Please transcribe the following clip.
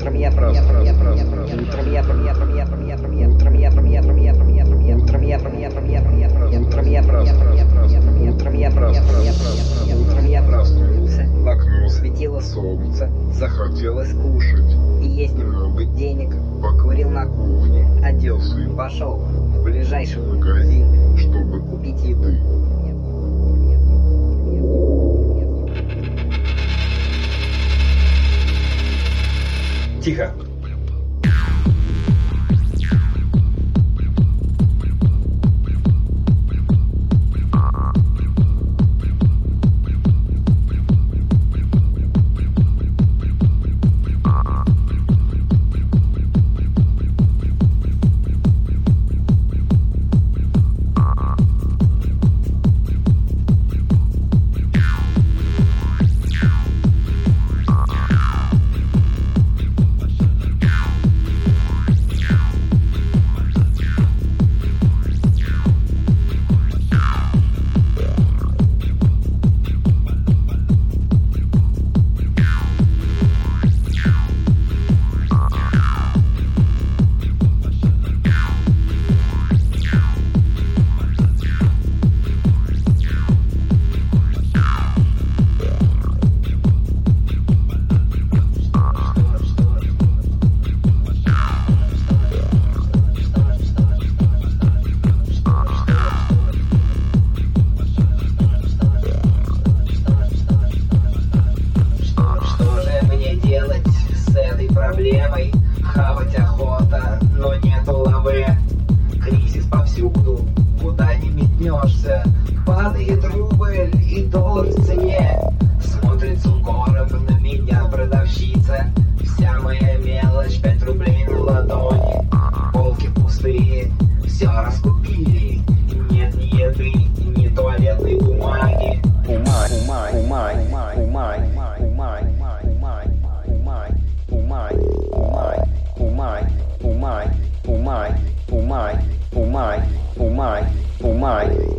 Утром я проснулся, в окно светило солнце, захотелось кушать и есть немного денег, покурил на кухне, оделся и пошел в ближайший магазин, чтобы купить еды. Тихо. Хавать охота, но нету лавы. Кризис повсюду, куда не метнешься. Падает рубль и доллар в цене. Смотрит с укором на меня продавщица. Вся моя мелочь, 5 рублей на ладони. Полки пустые, все раскупили. Нет ни еды, ни туалетной бумаги. Умай.